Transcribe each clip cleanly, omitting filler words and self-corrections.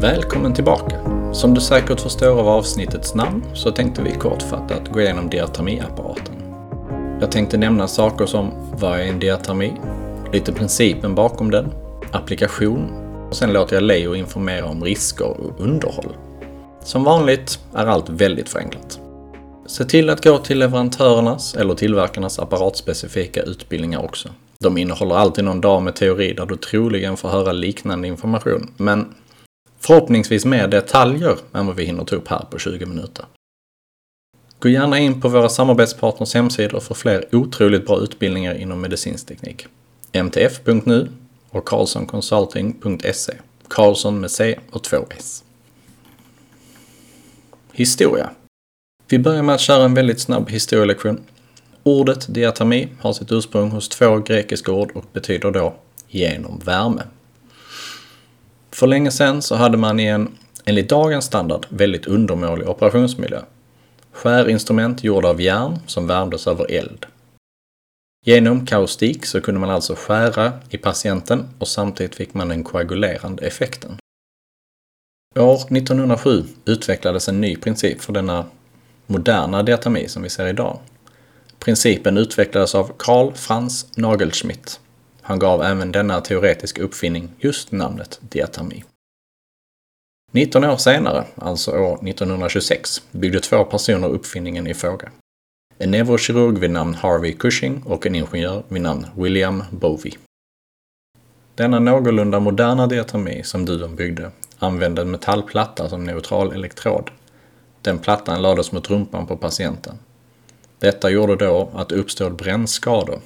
Välkommen tillbaka! Som du säkert förstår av avsnittets namn så tänkte vi kortfattat gå igenom diatermiapparaten. Jag tänkte nämna saker som vad är en diatermi, lite principen bakom den, applikation och sen låter jag Leo informera om risker och underhåll. Som vanligt är allt väldigt förenklat. Se till att gå till leverantörernas eller tillverkarnas apparatspecifika utbildningar också. De innehåller alltid någon dag med teori där du troligen får höra liknande information, men förhoppningsvis mer detaljer än vad vi hinner ta upp här på 20 minuter. Gå gärna in på våra samarbetspartners hemsidor för fler otroligt bra utbildningar inom medicinsk teknik. mtf.nu och carlsonconsulting.se. Carlson med C och 2 S. Historia. Vi börjar med att köra en väldigt snabb historielektion. Ordet diatermi har sitt ursprung hos 2 grekiska ord och betyder då genom värme. För länge sedan så hade man i en, enligt dagens standard, väldigt undermålig operationsmiljö. Skärinstrument gjorda av järn som värmdes över eld. Genom kaustik så kunde man alltså skära i patienten och samtidigt fick man den koagulerande effekten. År 1907 utvecklades en ny princip för denna moderna diatermi som vi ser idag. Principen utvecklades av Karl Franz Nagelschmidt. Han gav även denna teoretiska uppfinning just namnet diatermi. 19 år senare, alltså år 1926, byggde 2 personer uppfinningen i fråga. En neurokirurg vid namn Harvey Cushing och en ingenjör vid namn William Bovie. Denna någorlunda moderna diatermi som duon byggde använde en metallplatta som neutral elektrod. Den plattan lades mot rumpan på patienten. Detta gjorde då att det uppstod brännskador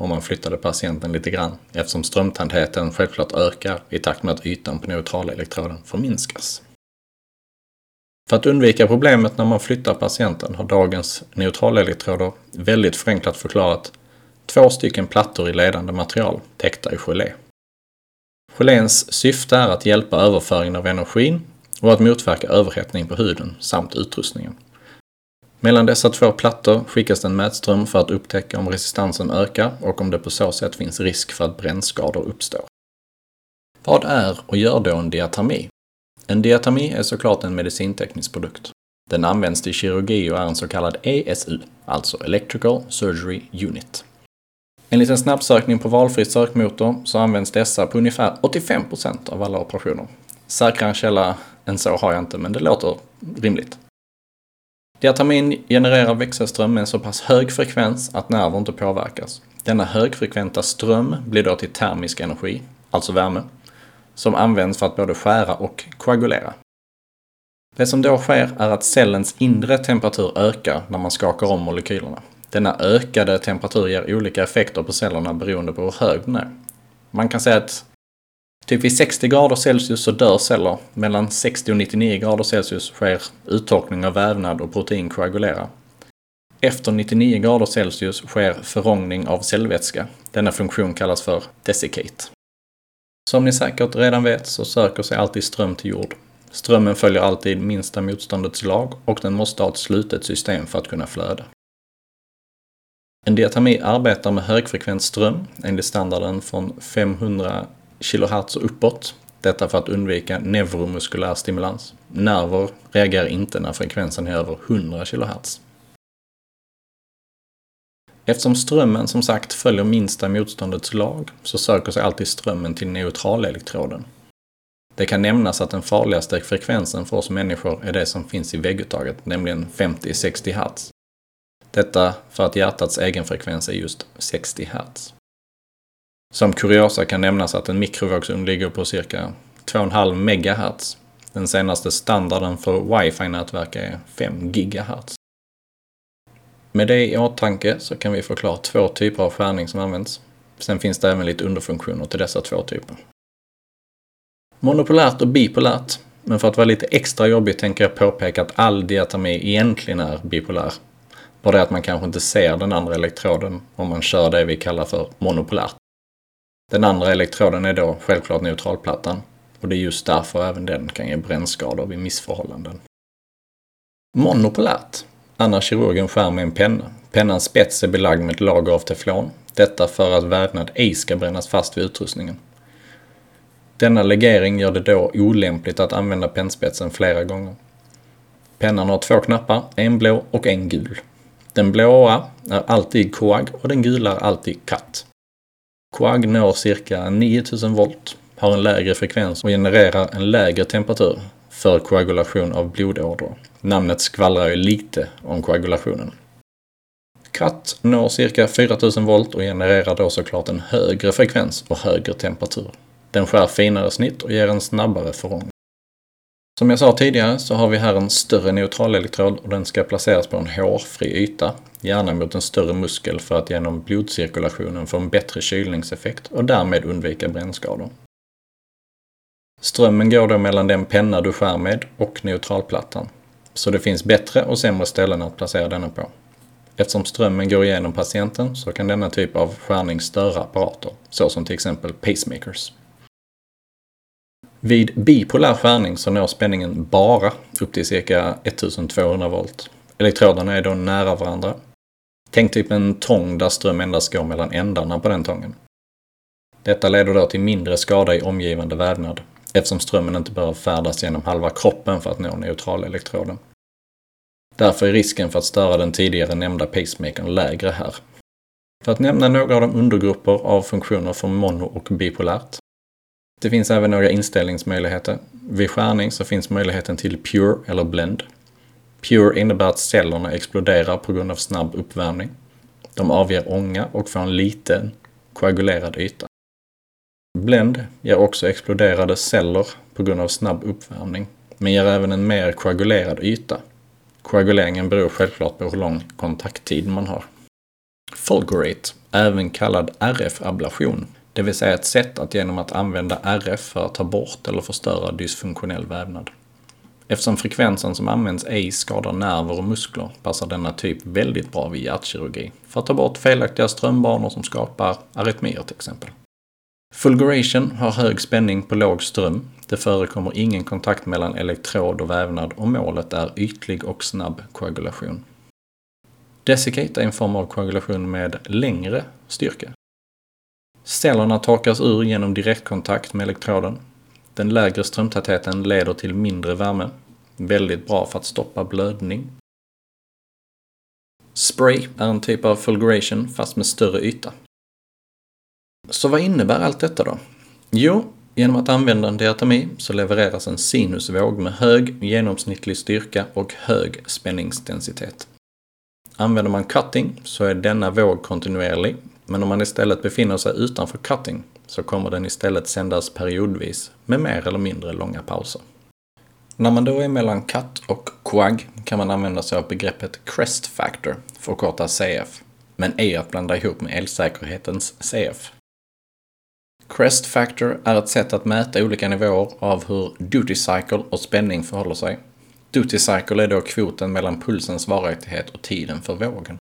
om man flyttade patienten lite grann eftersom strömtändheten självklart ökar i takt med att ytan på neutrala elektroden förminskas. För att undvika problemet när man flyttar patienten har dagens neutrala elektroder väldigt förenklat förklarat 2 stycken plattor i ledande material täckta i gelé. Geléns syfte är att hjälpa överföringen av energin och att motverka överhettning på huden samt utrustningen. Mellan dessa 2 plattor skickas en mätström för att upptäcka om resistansen ökar och om det på så sätt finns risk för att brännskador uppstår. Vad är och gör då en diatermi? En diatermi är såklart en medicinteknisk produkt. Den används i kirurgi och är en så kallad ESU, alltså Electrical Surgery Unit. Enligt en snabbsökning på valfri sökmotor så används dessa på ungefär 85% av alla operationer. Säkrare källa än så har jag inte, men det låter rimligt. Diatermin genererar växelström med en så pass hög frekvens att nerver inte påverkas. Denna högfrekventa ström blir då till termisk energi, alltså värme, som används för att både skära och koagulera. Det som då sker är att cellens inre temperatur ökar när man skakar om molekylerna. Denna ökade temperatur ger olika effekter på cellerna beroende på hur hög den är. Man kan säga att typ vid 60 grader Celsius så dör celler, mellan 60 och 99 grader Celsius sker uttorkning av vävnad och protein koagulerar. Efter 99 grader Celsius sker förångning av cellvätska. Denna funktion kallas för desiccate. Som ni säkert redan vet så söker sig alltid ström till jord. Strömmen följer alltid minsta motståndets lag och den måste ha ett slutet system för att kunna flöda. En diatermi arbetar med högfrekvent ström enligt standarden från 500 kHz och uppåt. Detta för att undvika neuromuskulär stimulans. Nerver reagerar inte när frekvensen är över 100 kHz. Eftersom strömmen som sagt följer minsta motståndets lag så söker sig alltid strömmen till neutralelektroden. Det kan nämnas att den farligaste frekvensen för oss människor är det som finns i vägguttaget, nämligen 50-60 Hz. Detta för att hjärtats egen frekvens är just 60 Hz. Som kuriosa kan nämnas att en mikrovågsugn ligger på cirka 2,5 MHz. Den senaste standarden för wifi-nätverk är 5 GHz. Med det i åtanke så kan vi förklara 2 typer av skärning som används. Sen finns det även lite underfunktioner till dessa 2 typer. Monopolärt och bipolärt, men för att vara lite extra jobbigt tänker jag påpeka att all diatermi egentligen är bipolär. Bara det att man kanske inte ser den andra elektroden om man kör det vi kallar för monopolärt. Den andra elektroden är då självklart neutralplattan och det är just därför även den kan ge brännskador vid missförhållanden. Monopolärt. Annars kirurgen skär med en penna. Pennans spets är belagd med ett lager av teflon. Detta för att vävnad ej ska brännas fast vid utrustningen. Denna legering gör det då olämpligt att använda pennspetsen flera gånger. Pennan har två knappar, en blå och en gul. Den blåa är alltid koag och den gula är alltid cut. Koag når cirka 9000 volt, har en lägre frekvens och genererar en lägre temperatur för koagulation av blodådror. Namnet skvallrar ju lite om koagulationen. Cut når cirka 4000 volt och genererar då såklart en högre frekvens och högre temperatur. Den skär finare snitt och ger en snabbare förång. Som jag sa tidigare så har vi här en större neutralelektrod och den ska placeras på en hårfri yta, gärna mot en större muskel för att genom blodcirkulationen få en bättre kylningseffekt och därmed undvika brännskador. Strömmen går då mellan den penna du skär med och neutralplattan, så det finns bättre och sämre ställen att placera denna på. Eftersom strömmen går igenom patienten så kan denna typ av skärning störa apparater, såsom till exempel pacemakers. Vid bipolär skärning så når spänningen bara upp till cirka 1200 volt. Elektroderna är då nära varandra. Tänk typ en tång där ström endast går mellan ändarna på den tången. Detta leder då till mindre skada i omgivande vävnad, eftersom strömmen inte behöver färdas genom halva kroppen för att nå neutralelektroden. Därför är risken för att störa den tidigare nämnda pacemakern lägre här. För att nämna några av de undergrupper av funktioner för mono och bipolärt. Det finns även några inställningsmöjligheter. Vid skärning så finns möjligheten till pure eller blend. Pure innebär att cellerna exploderar på grund av snabb uppvärmning. De avger ånga och får en liten koagulerad yta. Blend ger också exploderade celler på grund av snabb uppvärmning, men ger även en mer koagulerad yta. Koaguleringen beror självklart på hur lång kontakttid man har. Fulgurate, även kallad RF-ablation, det vill säga ett sätt att genom att använda RF för att ta bort eller förstöra dysfunktionell vävnad. Eftersom frekvensen som används ej skadar nerver och muskler passar denna typ väldigt bra vid hjärtkirurgi för att ta bort felaktiga strömbanor som skapar arytmier till exempel. Fulguration har hög spänning på låg ström, det förekommer ingen kontakt mellan elektrod och vävnad och målet är ytlig och snabb koagulation. Desiccate är en form av koagulation med längre styrka. Cellerna torkas ur genom direktkontakt med elektroden. Den lägre strömtätheten leder till mindre värme, väldigt bra för att stoppa blödning. Spray är en typ av fulguration fast med större yta. Så vad innebär allt detta då? Jo, genom att använda en diatemi så levereras en sinusvåg med hög genomsnittlig styrka och hög spänningsdensitet. Använder man cutting så är denna våg kontinuerlig, men om man istället befinner sig utanför cutting så kommer den istället sändas periodvis med mer eller mindre långa pauser. När man då är mellan cut och coag kan man använda sig av begreppet Crest Factor, förkortat CF, men ej att blanda ihop med elsäkerhetens CF. Crest Factor är ett sätt att mäta olika nivåer av hur duty cycle och spänning förhåller sig. Duty cycle är då kvoten mellan pulsens varaktighet och tiden för vågen.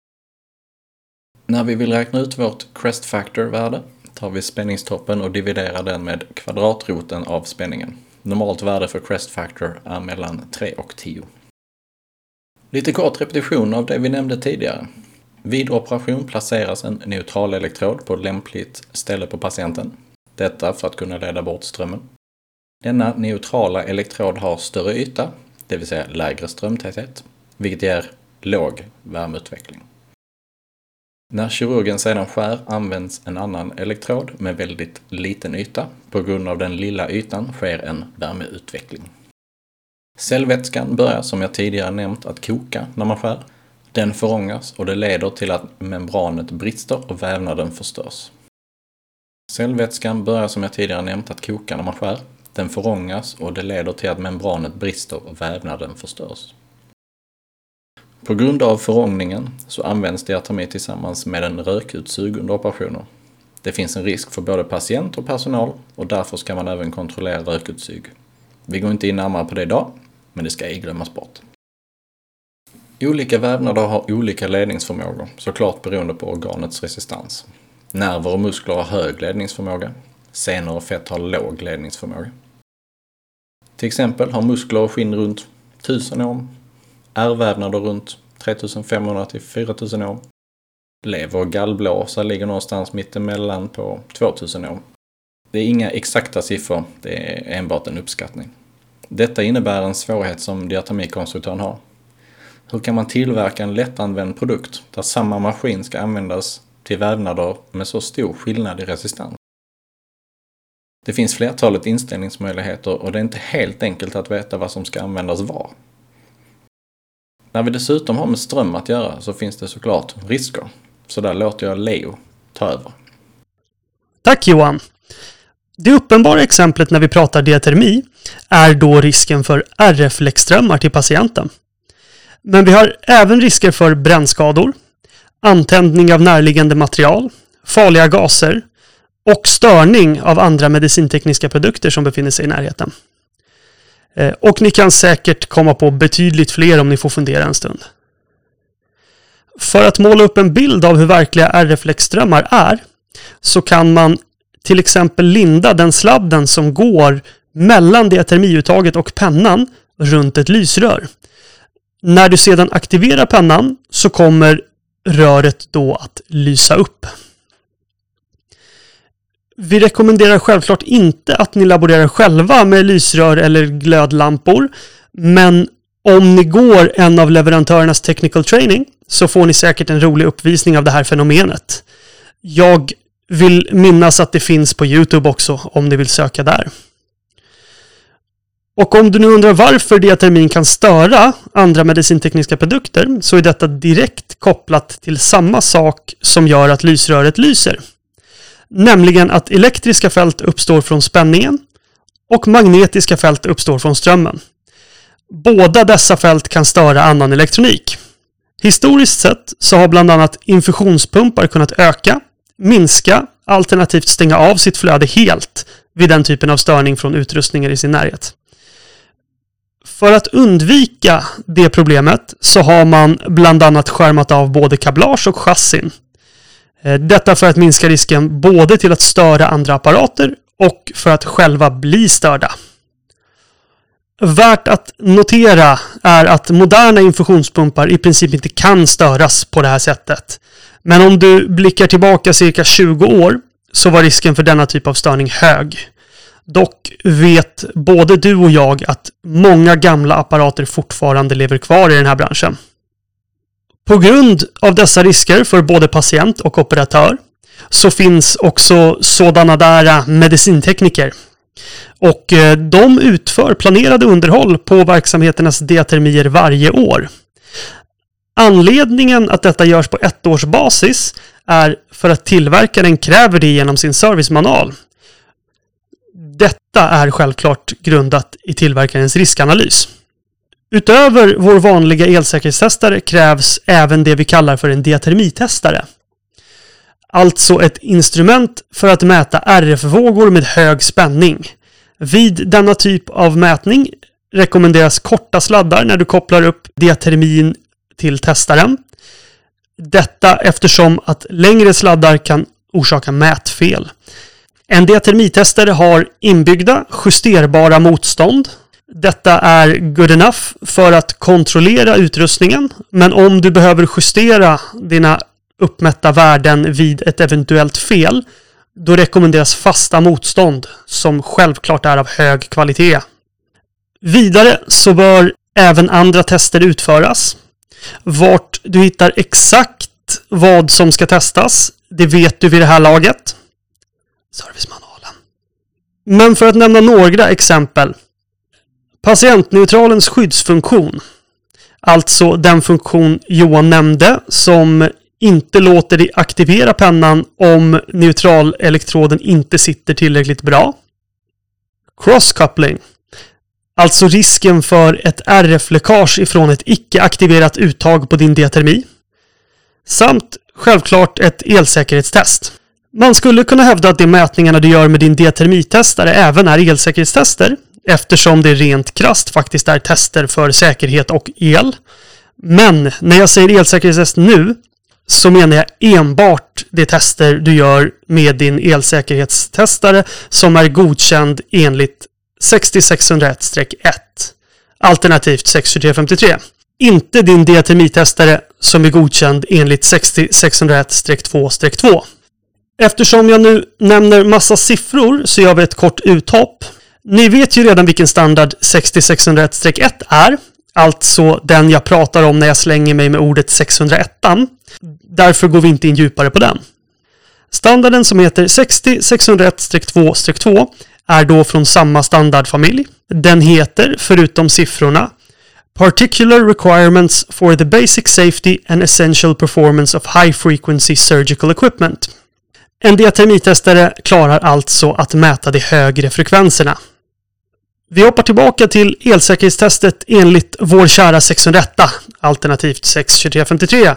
När vi vill räkna ut vårt Crest Factor-värde tar vi spänningstoppen och dividerar den med kvadratroten av spänningen. Normalt värde för Crest Factor är mellan 3 och 10. Lite kort repetition av det vi nämnde tidigare. Vid operation placeras en neutral elektrod på lämpligt ställe på patienten. Detta för att kunna leda bort strömmen. Denna neutrala elektrod har större yta, det vill säga lägre strömtäthet, vilket ger låg värmeutveckling. När kirurgen sedan skär används en annan elektrod med väldigt liten yta. På grund av den lilla ytan sker en värmeutveckling. Cellvätskan börjar, som jag tidigare nämnt, att koka när man skär. Den förångas och det leder till att membranet brister och vävnaden förstörs. Cellvätskan börjar, som jag tidigare nämnt, att koka när man skär. Den förångas och det leder till att membranet brister och vävnaden förstörs. På grund av förångningen så används diatemi tillsammans med en rökutsug under operationer. Det finns en risk för både patient och personal och därför ska man även kontrollera rökutsug. Vi går inte in närmare på det idag, men det ska ej glömmas bort. Olika vävnader har olika ledningsförmågor, såklart beroende på organets resistans. Nerver och muskler har hög ledningsförmåga. Senor och fett har låg ledningsförmåga. Till exempel har muskler och skinn runt 1000 ohm, ärrvävnader runt 3500-4000 ohm. Lever och gallblåsa ligger någonstans mittemellan på 2000 ohm. Det är inga exakta siffror, det är enbart en uppskattning. Detta innebär en svårighet som diatomikonstruktören har. Hur kan man tillverka en lättanvänd produkt där samma maskin ska användas till vävnader med så stor skillnad i resistans? Det finns flertalet inställningsmöjligheter och det är inte helt enkelt att veta vad som ska användas var. När vi dessutom har med ström att göra så finns det såklart risker. Så där låter jag Leo ta över. Tack Johan! Det uppenbara exemplet när vi pratar diatermi är då risken för RF-läckströmmar till patienten. Men vi har även risker för brännskador, antändning av närliggande material, farliga gaser och störning av andra medicintekniska produkter som befinner sig i närheten. Och ni kan säkert komma på betydligt fler om ni får fundera en stund. För att måla upp en bild av hur verkliga RF-läckströmmar är så kan man till exempel linda den sladden som går mellan diatermiuttaget och pennan runt ett lysrör. När du sedan aktiverar pennan så kommer röret då att lysa upp. Vi rekommenderar självklart inte att ni laborerar själva med lysrör eller glödlampor, men om ni går en av leverantörernas technical training så får ni säkert en rolig uppvisning av det här fenomenet. Jag vill minnas att det finns på YouTube också om ni vill söka där. Och om du nu undrar varför diatermin kan störa andra medicintekniska produkter så är detta direkt kopplat till samma sak som gör att lysröret lyser. Nämligen att elektriska fält uppstår från spänningen och magnetiska fält uppstår från strömmen. Båda dessa fält kan störa annan elektronik. Historiskt sett så har bland annat infusionspumpar kunnat öka, minska, alternativt stänga av sitt flöde helt vid den typen av störning från utrustningar i sin närhet. För att undvika det problemet så har man bland annat skärmat av både kablage och chassin. Detta för att minska risken både till att störa andra apparater och för att själva bli störda. Värt att notera är att moderna infusionspumpar i princip inte kan störas på det här sättet. Men om du blickar tillbaka cirka 20 år så var risken för denna typ av störning hög. Dock vet både du och jag att många gamla apparater fortfarande lever kvar i den här branschen. På grund av dessa risker för både patient och operatör så finns också sådana där medicintekniker. Och de utför planerade underhåll på verksamheternas diatermier varje år. Anledningen att detta görs på ettårsbasis är för att tillverkaren kräver det genom sin servicemanual. Detta är självklart grundat i tillverkarens riskanalys. Utöver vår vanliga elsäkerhetstestare krävs även det vi kallar för en diatermitestare. Alltså ett instrument för att mäta RF-vågor med hög spänning. Vid denna typ av mätning rekommenderas korta sladdar när du kopplar upp diatermin till testaren. Detta eftersom att längre sladdar kan orsaka mätfel. En diatermitestare har inbyggda justerbara motstånd. Detta är good enough för att kontrollera utrustningen, men om du behöver justera dina uppmätta värden vid ett eventuellt fel, då rekommenderas fasta motstånd som självklart är av hög kvalitet. Vidare så bör även andra tester utföras. Vart du hittar exakt vad som ska testas, det vet du vid det här laget. Servicemanualen. Men för att nämna några exempel. Patientneutralens skyddsfunktion, alltså den funktion Johan nämnde som inte låter dig aktivera pennan om neutralelektroden inte sitter tillräckligt bra. Cross-coupling, alltså risken för ett RF-läckage ifrån ett icke-aktiverat uttag på din diatermi. Samt självklart ett elsäkerhetstest. Man skulle kunna hävda att de mätningarna du gör med din diatermitestare även är elsäkerhetstester, eftersom det rent krasst faktiskt är tester för säkerhet och el. Men när jag säger elsäkerhetstest nu så menar jag enbart de tester du gör med din elsäkerhetstestare som är godkänd enligt 6601-1 alternativt 62353. Inte din diatermitestare som är godkänd enligt 6601-2-2. Eftersom jag nu nämner massa siffror så gör vi ett kort uthopp. Ni vet ju redan vilken standard 60601-1 är. Alltså den jag pratar om när jag slänger mig med ordet 601. Därför går vi inte in djupare på den. Standarden som heter 60601-2-2 är då från samma standardfamilj. Den heter, förutom siffrorna, Particular Requirements for the Basic Safety and Essential Performance of High Frequency Surgical Equipment. En diatermitestare klarar alltså att mäta de högre frekvenserna. Vi hoppar tillbaka till elsäkerhetstestet enligt vår kära 601, alternativt 62353.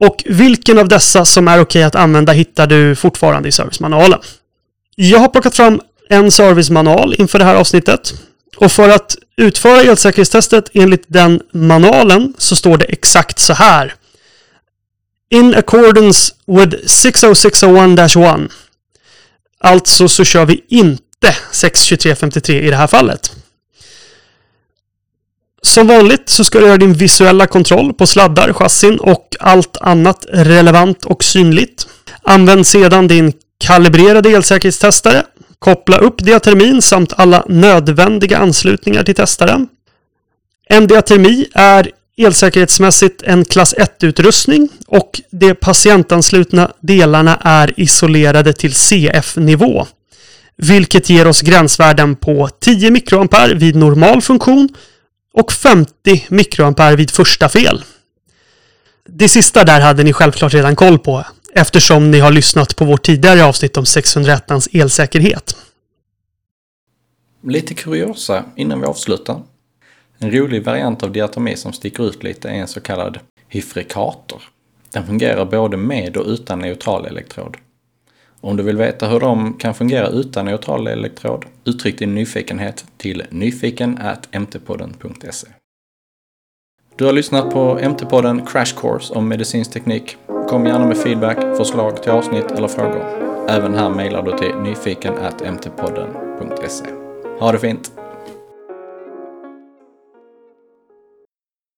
Och vilken av dessa som är okej att använda hittar du fortfarande i servicemanualen. Jag har plockat fram en servicemanual inför det här avsnittet. Och för att utföra elsäkerhetstestet enligt den manualen så står det exakt så här. In accordance with 60601-1. Alltså så kör vi inte 62353 i det här fallet. Som vanligt så ska du göra din visuella kontroll på sladdar, chassin och allt annat relevant och synligt. Använd sedan din kalibrerade elsäkerhetstestare. Koppla upp diatermin samt alla nödvändiga anslutningar till testaren. En diatermi är elsäkerhetsmässigt en klass 1-utrustning och de patientanslutna delarna är isolerade till CF-nivå, vilket ger oss gränsvärden på 10 mikroampere vid normal funktion och 50 mikroampere vid första fel. Det sista där hade ni självklart redan koll på, eftersom ni har lyssnat på vårt tidigare avsnitt om 601-ans elsäkerhet. Lite kuriosa innan vi avslutar. En rolig variant av diatermi som sticker ut lite är en så kallad hifrekator. Den fungerar både med och utan neutral elektrod. Om du vill veta hur de kan fungera utan neutral elektrod, uttryck din nyfikenhet till nyfiken@mtpodden.se. Du har lyssnat på MT-podden Crash Course om medicinsk teknik. Kom gärna med feedback, förslag till avsnitt eller frågor. Även här mejlar du till nyfiken@mtpodden.se. Ha det fint!